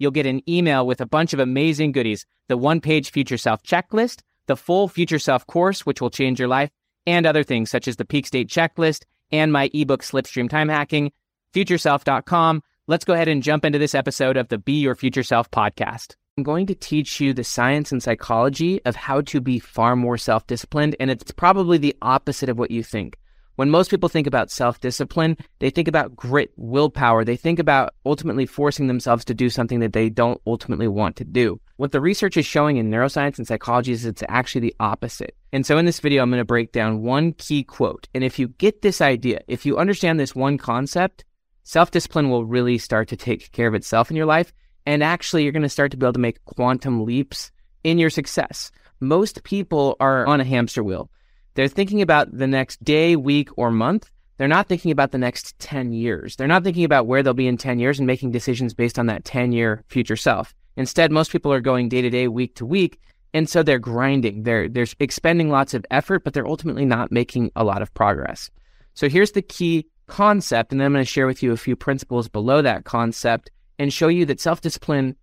You'll get an email with a bunch of amazing goodies. The one-page Future Self checklist, the full Future Self course, which will change your life, and other things such as the Peak State Checklist and my ebook, Slipstream Time Hacking, futureself.com. Let's go ahead and jump into this episode of the Be Your Future Self podcast. I'm going to teach you the science and psychology of how to be far more self-disciplined, and it's probably the opposite of what you think. When most people think about self-discipline, they think about grit, willpower. They think about ultimately forcing themselves to do something that they don't ultimately want to do. What the research is showing in neuroscience and psychology is it's actually the opposite. And so in this video, I'm going to break down one key quote. And if you get this idea, if you understand this one concept, self-discipline will really start to take care of itself in your life. And actually, you're going to start to be able to make quantum leaps in your success. Most people are on a hamster wheel. They're thinking about the next day, week, or month. They're not thinking about the next 10 years. They're not thinking about where they'll be in 10 years and making decisions based on that 10-year future self. Instead, most people are going day-to-day, week-to-week, and so they're grinding. They're expending lots of effort, but they're ultimately not making a lot of progress. So here's the key concept, and then I'm going to share with you a few principles below that concept and show you that self-discipline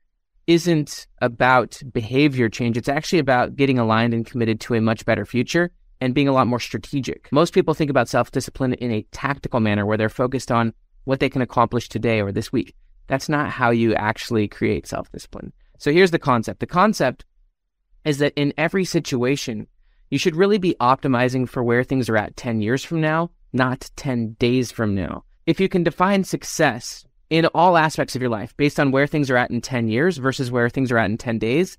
isn't about behavior change. It's actually about getting aligned and committed to a much better future and being a lot more strategic. Most people think about self-discipline in a tactical manner where they're focused on what they can accomplish today or this week. That's not how you actually create self-discipline. So here's the concept. The concept is that in every situation, you should really be optimizing for where things are at 10 years from now, not 10 days from now. If you can define success in all aspects of your life based on where things are at in 10 years versus where things are at in 10 days,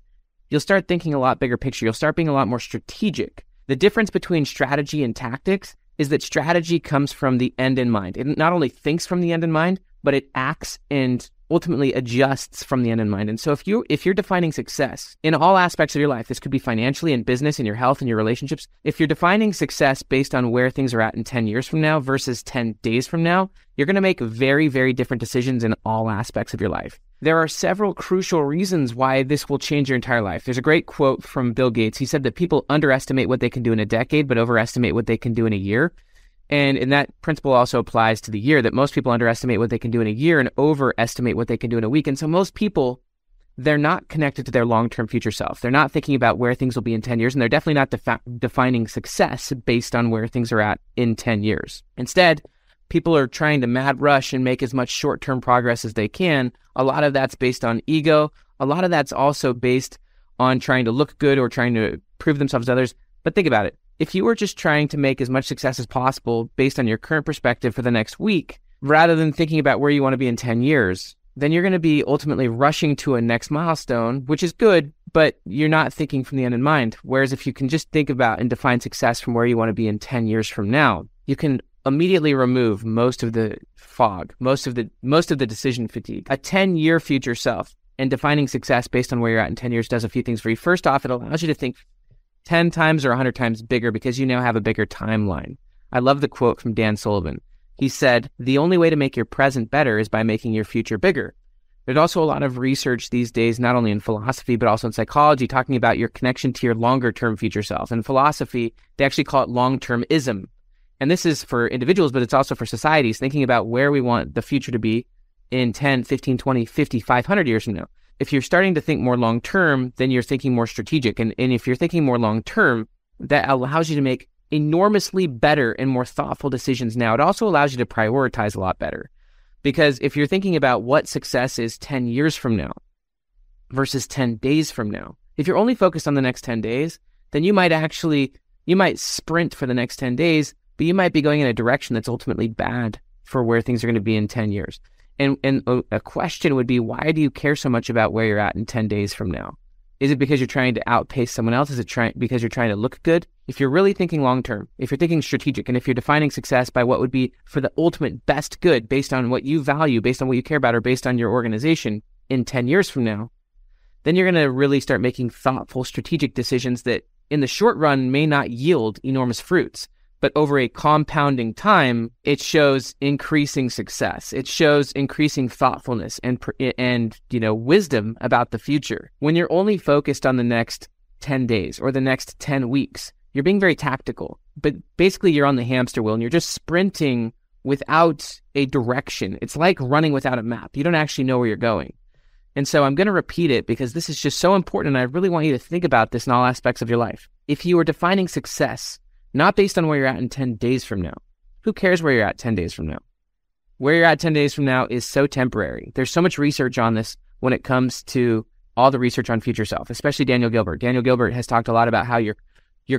you'll start thinking a lot bigger picture. You'll start being a lot more strategic. The difference between strategy and tactics is that strategy comes from the end in mind. It not only thinks from the end in mind, but it acts and ultimately adjusts from the end in mind. And so if you're defining success in all aspects of your life, this could be financially and business and your health and your relationships. If you're defining success based on where things are at in 10 years from now versus 10 days from now, you're going to make very, very different decisions in all aspects of your life. There are several crucial reasons why this will change your entire life. There's a great quote from Bill Gates. He said that people underestimate what they can do in a decade, but overestimate what they can do in a year. And that principle also applies to the year, that most people underestimate what they can do in a year and overestimate what they can do in a week. And so most people, they're not connected to their long-term future self. They're not thinking about where things will be in 10 years, and they're definitely not defining success based on where things are at in 10 years. Instead, people are trying to mad rush and make as much short-term progress as they can. A lot of that's based on ego. A lot of that's also based on trying to look good or trying to prove themselves to others. But think about it. If you were just trying to make as much success as possible based on your current perspective for the next week, rather than thinking about where you want to be in 10 years, then you're going to be ultimately rushing to a next milestone, which is good, but you're not thinking from the end in mind. Whereas if you can just think about and define success from where you want to be in 10 years from now, you can immediately remove most of the fog, most of the decision fatigue. A 10-year future self and defining success based on where you're at in 10 years does a few things for you. First off, it allows you to think 10 times or 100 times bigger because you now have a bigger timeline. I love the quote from Dan Sullivan. He said, "The only way to make your present better is by making your future bigger." There's also a lot of research these days, not only in philosophy, but also in psychology, talking about your connection to your longer-term future self. In philosophy, they actually call it long-termism. And this is for individuals, but it's also for societies, thinking about where we want the future to be in 10, 15, 20, 50, 500 years from now. If you're starting to think more long-term, then you're thinking more strategic. And if you're thinking more long-term, that allows you to make enormously better and more thoughtful decisions now. It also allows you to prioritize a lot better. Because if you're thinking about what success is 10 years from now versus 10 days from now, if you're only focused on the next 10 days, then you might actually You might sprint for the next 10 days, but you might be going in a direction that's ultimately bad for where things are going to be in 10 years. And a question would be, why do you care so much about where you're at in 10 days from now? Is it because you're trying to outpace someone else? Is it because you're trying to look good? If you're really thinking long-term, if you're thinking strategic, and if you're defining success by what would be for the ultimate best good based on what you value, based on what you care about, or based on your organization in 10 years from now, then you're going to really start making thoughtful, strategic decisions that in the short run may not yield enormous fruits. But over a compounding time, it shows increasing success. It shows increasing thoughtfulness and wisdom about the future. When you're only focused on the next 10 days or the next 10 weeks, you're being very tactical. But basically, you're on the hamster wheel and you're just sprinting without a direction. It's like running without a map. You don't actually know where you're going. And so I'm going to repeat it because this is just so important, and I really want you to think about this in all aspects of your life. If you are defining success not based on where you're at in 10 days from now. Who cares where you're at 10 days from now? Where you're at 10 days from now is so temporary. There's so much research on this when it comes to all the research on future self, especially Daniel Gilbert. Daniel Gilbert has talked a lot about how your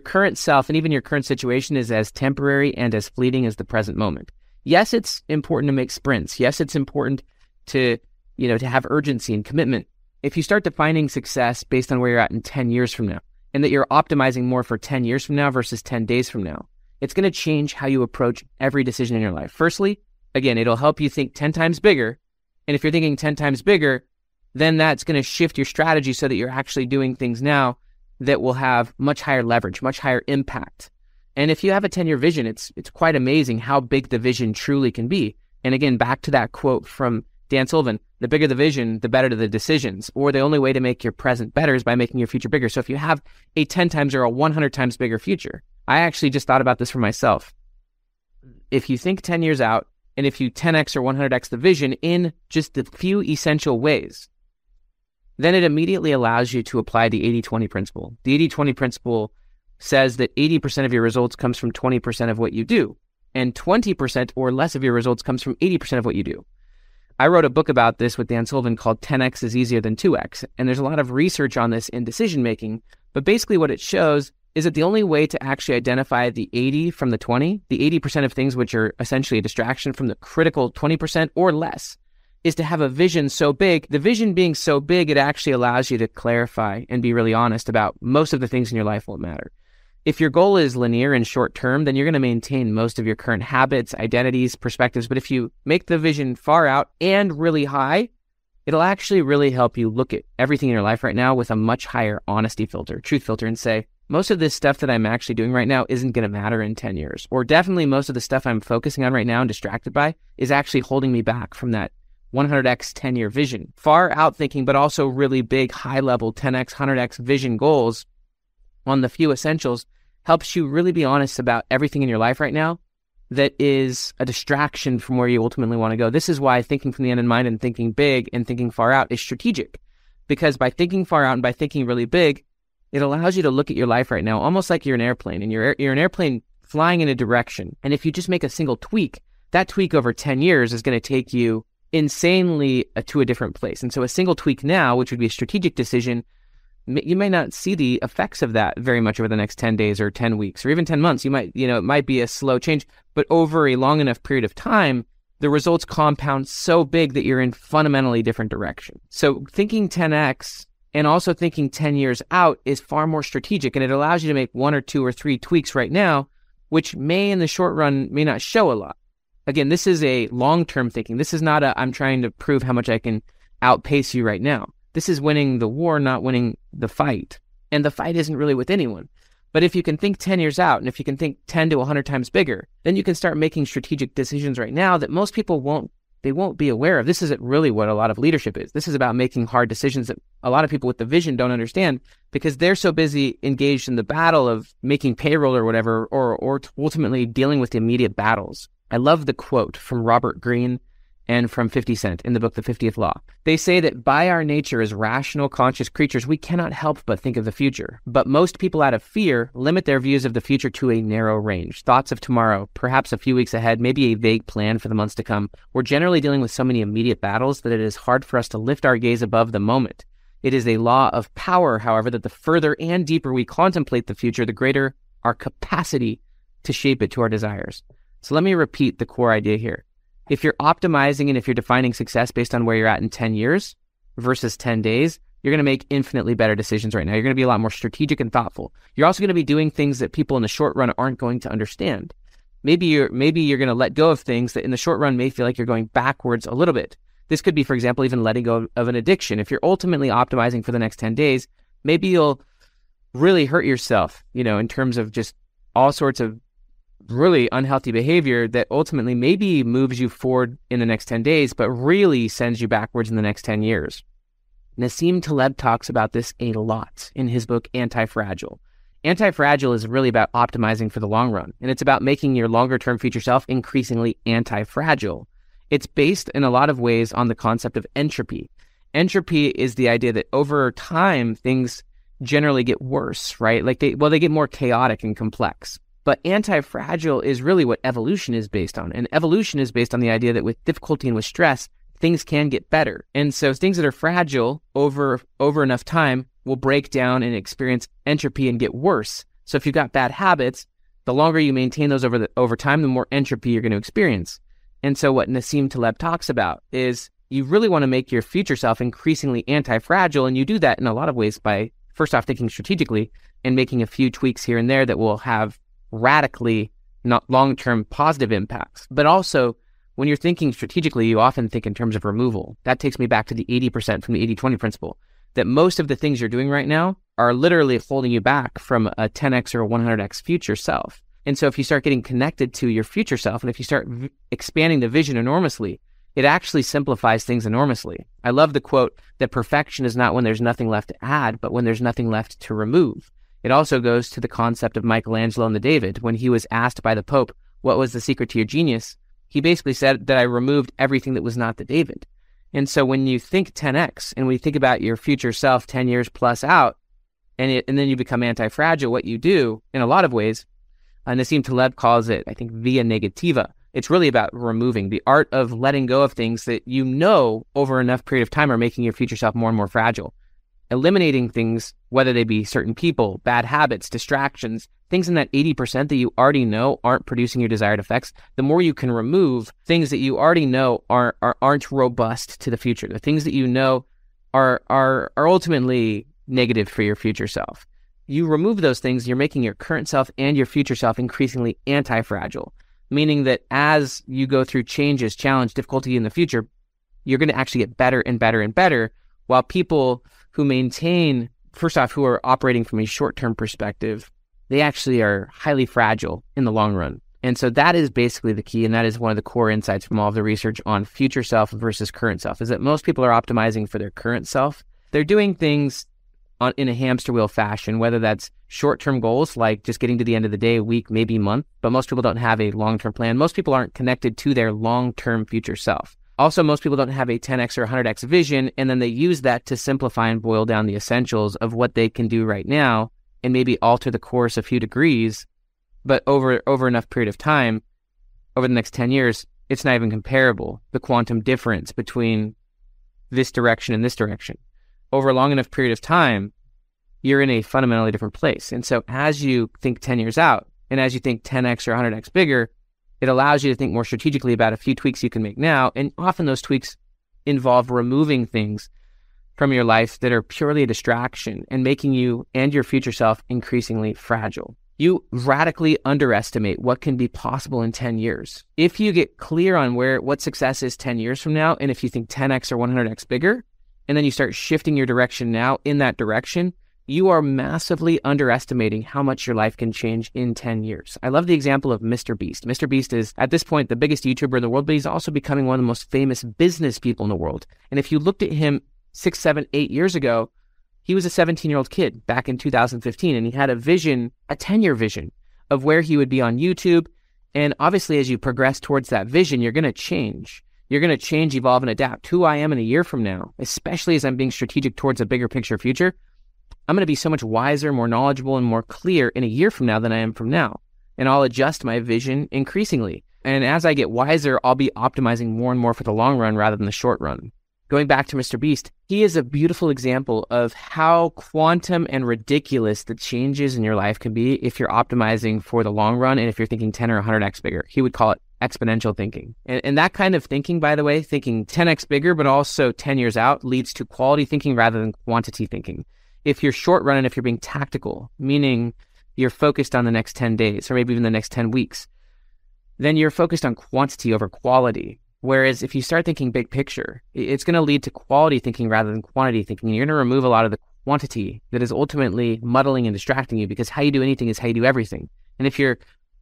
current self and even your current situation is as temporary and as fleeting as the present moment. Yes, it's important to make sprints. Yes, it's important to have urgency and commitment. If you start defining success based on where you're at in 10 years from now, and that you're optimizing more for 10 years from now versus 10 days from now, it's going to change how you approach every decision in your life. Firstly, again, it'll help you think 10 times bigger. And if you're thinking 10 times bigger, then that's going to shift your strategy so that you're actually doing things now that will have much higher leverage, much higher impact. And if you have a 10-year vision, it's quite amazing how big the vision truly can be. And again, back to that quote from Dan Sullivan, the bigger the vision, the better the decisions, or the only way to make your present better is by making your future bigger. So if you have a 10 times or a 100 times bigger future, I actually just thought about this for myself. If you think 10 years out, and if you 10x or 100x the vision in just the few essential ways, then it immediately allows you to apply the 80-20 principle. The 80-20 principle says that 80% of your results comes from 20% of what you do, and 20% or less of your results comes from 80% of what you do. I wrote a book about this with Dan Sullivan called 10X is Easier Than 2X, and there's a lot of research on this in decision-making, but basically what it shows is that the only way to actually identify the 80 from the 20, the 80% of things which are essentially a distraction from the critical 20% or less, is to have a vision so big. The vision being so big, it actually allows you to clarify and be really honest about most of the things in your life won't matter. If your goal is linear and short-term, then you're going to maintain most of your current habits, identities, perspectives. But if you make the vision far out and really high, it'll actually really help you look at everything in your life right now with a much higher honesty filter, truth filter, and say, most of this stuff that I'm actually doing right now isn't going to matter in 10 years. Or definitely most of the stuff I'm focusing on right now and distracted by is actually holding me back from that 100x 10-year vision. Far out thinking, but also really big, high-level 10x, 100x vision goals on the few essentials helps you really be honest about everything in your life right now that is a distraction from where you ultimately want to go. This is why thinking from the end in mind and thinking big and thinking far out is strategic, because by thinking far out and by thinking really big, it allows you to look at your life right now almost like you're an airplane, and you're an airplane flying in a direction. And if you just make a single tweak, that tweak over 10 years is going to take you insanely to a different place. And so a single tweak now, which would be a strategic decision, you may not see the effects of that very much over the next 10 days or 10 weeks or even 10 months. You might, it might be a slow change, but over a long enough period of time, the results compound so big that you're in fundamentally different direction. So thinking 10x and also thinking 10 years out is far more strategic, and it allows you to make one or two or three tweaks right now, which may in the short run may not show a lot. Again, this is a long-term thinking. This is not I'm trying to prove how much I can outpace you right now. This is winning the war, not winning the fight. And the fight isn't really with anyone. But if you can think 10 years out, and if you can think 10 to 100 times bigger, then you can start making strategic decisions right now that most people won't be aware of. This isn't really what a lot of leadership is. This is about making hard decisions that a lot of people with the vision don't understand because they're so busy engaged in the battle of making payroll or whatever, or ultimately dealing with the immediate battles. I love the quote from Robert Greene and from 50 Cent in the book, The 50th Law. They say that by our nature as rational, conscious creatures, we cannot help but think of the future. But most people out of fear limit their views of the future to a narrow range. Thoughts of tomorrow, perhaps a few weeks ahead, maybe a vague plan for the months to come. We're generally dealing with so many immediate battles that it is hard for us to lift our gaze above the moment. It is a law of power, however, that the further and deeper we contemplate the future, the greater our capacity to shape it to our desires. So let me repeat the core idea here. If you're optimizing and if you're defining success based on where you're at in 10 years versus 10 days, you're going to make infinitely better decisions right now. You're going to be a lot more strategic and thoughtful. You're also going to be doing things that people in the short run aren't going to understand. Maybe you're going to let go of things that in the short run may feel like you're going backwards a little bit. This could be, for example, even letting go of an addiction. If you're ultimately optimizing for the next 10 days, maybe you'll really hurt yourself, in terms of just all sorts of really unhealthy behavior that ultimately maybe moves you forward in the next 10 days, but really sends you backwards in the next 10 years. Nassim Taleb talks about this a lot in his book, Antifragile. Antifragile is really about optimizing for the long run, and it's about making your longer-term future self increasingly antifragile. It's based in a lot of ways on the concept of entropy. Entropy is the idea that over time, things generally get worse, right? Like they get more chaotic and complex. But anti-fragile is really what evolution is based on. And evolution is based on the idea that with difficulty and with stress, things can get better. And so things that are fragile over enough time will break down and experience entropy and get worse. So if you've got bad habits, the longer you maintain those over time, the more entropy you're going to experience. And so what Nassim Taleb talks about is you really want to make your future self increasingly anti-fragile. And you do that in a lot of ways by, first off, thinking strategically and making a few tweaks here and there that will have radically not long-term positive impacts. But also, when you're thinking strategically, you often think in terms of removal. That takes me back to the 80% from the 80-20 principle, that most of the things you're doing right now are literally holding you back from a 10x or a 100x future self. And so if you start getting connected to your future self, and if you start expanding the vision enormously, it actually simplifies things enormously. I love the quote that perfection is not when there's nothing left to add, but when there's nothing left to remove. It also goes to the concept of Michelangelo and the David. When he was asked by the Pope, what was the secret to your genius? He basically said that I removed everything that was not the David. And so when you think 10x and when you think about your future self 10 years plus out, and then you become anti-fragile, what you do in a lot of ways, Nassim Taleb calls it, I think, via negativa. It's really about removing, the art of letting go of things that over enough period of time are making your future self more and more fragile. Eliminating things, whether they be certain people, bad habits, distractions, things in that 80% that you already know aren't producing your desired effects. The more you can remove things that you already know aren't robust to the future, the things that are ultimately negative for your future self. You remove those things, you're making your current self and your future self increasingly anti-fragile, meaning that as you go through changes, challenge, difficulty in the future, you're going to actually get better and better and better, while people who maintain, first off, who are operating from a short-term perspective, they actually are highly fragile in the long run. And so that is basically the key, and that is one of the core insights from all of the research on future self versus current self, is that most people are optimizing for their current self. They're doing things in a hamster wheel fashion, whether that's short-term goals, like just getting to the end of the day, week, maybe month, but most people don't have a long-term plan. Most people aren't connected to their long-term future self. Also, most people don't have a 10x or 100x vision, and then they use that to simplify and boil down the essentials of what they can do right now and maybe alter the course a few degrees, but over enough period of time, over the next 10 years, it's not even comparable, the quantum difference between this direction and this direction. Over a long enough period of time, you're in a fundamentally different place. And so as you think 10 years out, and as you think 10x or 100x bigger, it allows you to think more strategically about a few tweaks you can make now. And often those tweaks involve removing things from your life that are purely a distraction and making you and your future self increasingly fragile. You radically underestimate what can be possible in 10 years. If you get clear on what success is 10 years from now, and if you think 10x or 100x bigger, and then you start shifting your direction now in that direction, you are massively underestimating how much your life can change in 10 years. I love the example of Mr. Beast. Mr. Beast is, at this point, the biggest YouTuber in the world, but he's also becoming one of the most famous business people in the world. And if you looked at him 6, 7, 8 years ago, he was a 17-year-old kid back in 2015, and he had a vision, a 10-year vision of where he would be on YouTube. And obviously, as you progress towards that vision, you're going to change. You're going to change, evolve, and adapt. Who I am in a year from now, especially as I'm being strategic towards a bigger picture future, I'm going to be so much wiser, more knowledgeable, and more clear in a year from now than I am from now. And I'll adjust my vision increasingly. And as I get wiser, I'll be optimizing more and more for the long run rather than the short run. Going back to Mr. Beast, He is a beautiful example of how quantum and ridiculous the changes in your life can be if you're optimizing for the long run and if you're thinking 10 or 100x bigger. He would call it exponential thinking. And that kind of thinking, by the way, thinking 10x bigger, but also 10 years out, leads to quality thinking rather than quantity thinking. If you're short run and if you're being tactical, meaning you're focused on the next 10 days or maybe even the next 10 weeks, then you're focused on quantity over quality. Whereas if you start thinking big picture, it's going to lead to quality thinking rather than quantity thinking. You're going to remove a lot of the quantity that is ultimately muddling and distracting you, because how you do anything is how you do everything. And if you're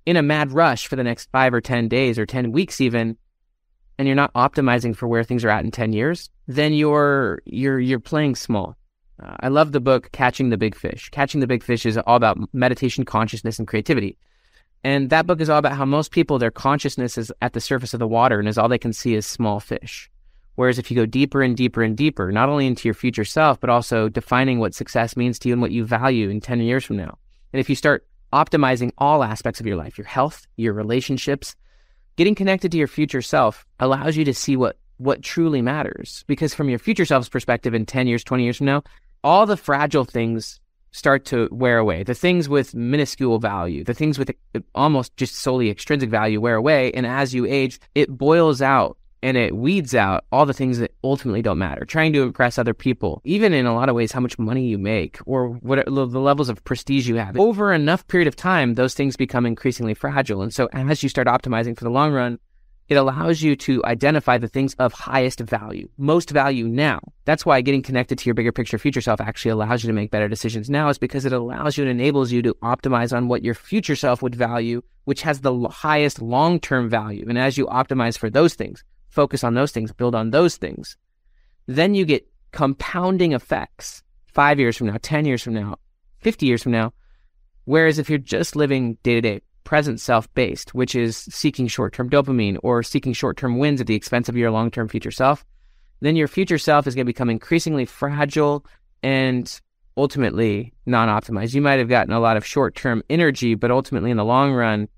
in a mad rush for the next 5 or 10 days or 10 weeks even, and you're not optimizing for where things are at in 10 years, then you're playing small. I love the book, Catching the Big Fish. Catching the Big Fish is all about meditation, consciousness, and creativity. And that book is all about how most people, their consciousness is at the surface of the water and is all they can see is small fish. Whereas if you go deeper and deeper and deeper, not only into your future self, but also defining what success means to you and what you value in 10 years from now. And if you start optimizing all aspects of your life, your health, your relationships, getting connected to your future self allows you to see what truly matters. Because from your future self's perspective in 10 years, 20 years from now, all the fragile things start to wear away. The things with minuscule value, the things with almost just solely extrinsic value wear away. And as you age, it boils out and it weeds out all the things that ultimately don't matter. Trying to impress other people, even in a lot of ways, how much money you make or what the levels of prestige you have. Over enough period of time, those things become increasingly fragile. And so as you start optimizing for the long run, it allows you to identify the things of highest value, most value now. That's why getting connected to your bigger picture future self actually allows you to make better decisions now, is because it allows you and enables you to optimize on what your future self would value, which has the highest long-term value. And as you optimize for those things, focus on those things, build on those things, then you get compounding effects 5 years from now, 10 years from now, 50 years from now. Whereas if you're just living day-to-day, present self-based, which is seeking short-term dopamine or seeking short-term wins at the expense of your long-term future self, then your future self is going to become increasingly fragile and ultimately non-optimized. You might have gotten a lot of short-term energy, but ultimately in the long run,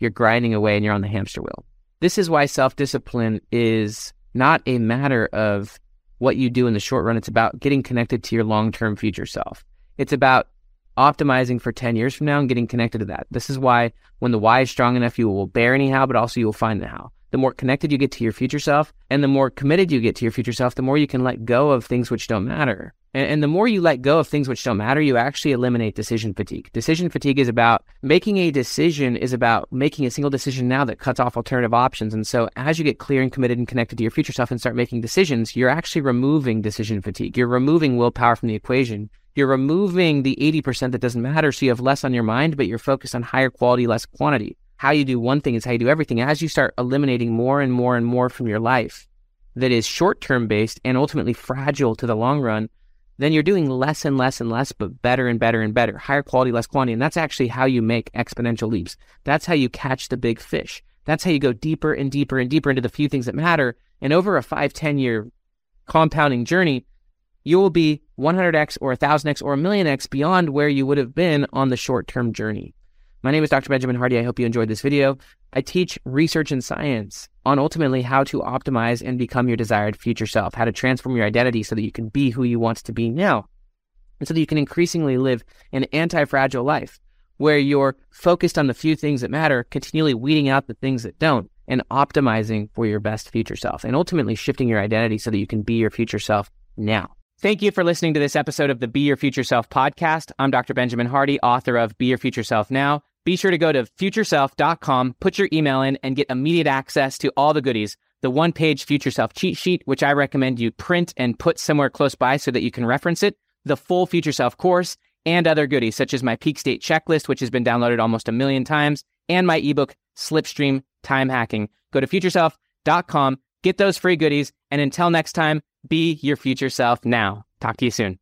you're grinding away and you're on the hamster wheel. This is why self-discipline is not a matter of what you do in the short run. It's about getting connected to your long-term future self. It's about optimizing for 10 years from now and getting connected to that. This is why when the why is strong enough, you will bear any how, but also you will find the how. The more connected you get to your future self and the more committed you get to your future self, the more you can let go of things which don't matter. And the more you let go of things which don't matter, you actually eliminate decision fatigue. Decision fatigue is about making a decision, is about making a single decision now that cuts off alternative options. And so as you get clear and committed and connected to your future self and start making decisions, you're actually removing decision fatigue. You're removing willpower from the equation. You're removing the 80% that doesn't matter, so you have less on your mind, but you're focused on higher quality, less quantity. How you do one thing is how you do everything. As you start eliminating more and more and more from your life that is short-term based and ultimately fragile to the long run, then you're doing less and less and less, but better and better and better. Higher quality, less quantity. And that's actually how you make exponential leaps. That's how you catch the big fish. That's how you go deeper and deeper and deeper into the few things that matter. And over a 5, 10-year compounding journey, you will be 100x or 1,000x or 1,000,000x beyond where you would have been on the short-term journey. My name is Dr. Benjamin Hardy. I hope you enjoyed this video. I teach research and science on ultimately how to optimize and become your desired future self, how to transform your identity so that you can be who you want to be now, and so that you can increasingly live an anti-fragile life where you're focused on the few things that matter, continually weeding out the things that don't, and optimizing for your best future self, and ultimately shifting your identity so that you can be your future self now. Thank you for listening to this episode of the Be Your Future Self podcast. I'm Dr. Benjamin Hardy, author of Be Your Future Self Now. Be sure to go to futureself.com, put your email in, and get immediate access to all the goodies. The one-page Future Self cheat sheet, which I recommend you print and put somewhere close by so that you can reference it, the full Future Self course, and other goodies, such as my Peak State Checklist, which has been downloaded almost 1,000,000 times, and my ebook, Slipstream Time Hacking. Go to futureself.com, get those free goodies, and until next time, be your future self now. Talk to you soon.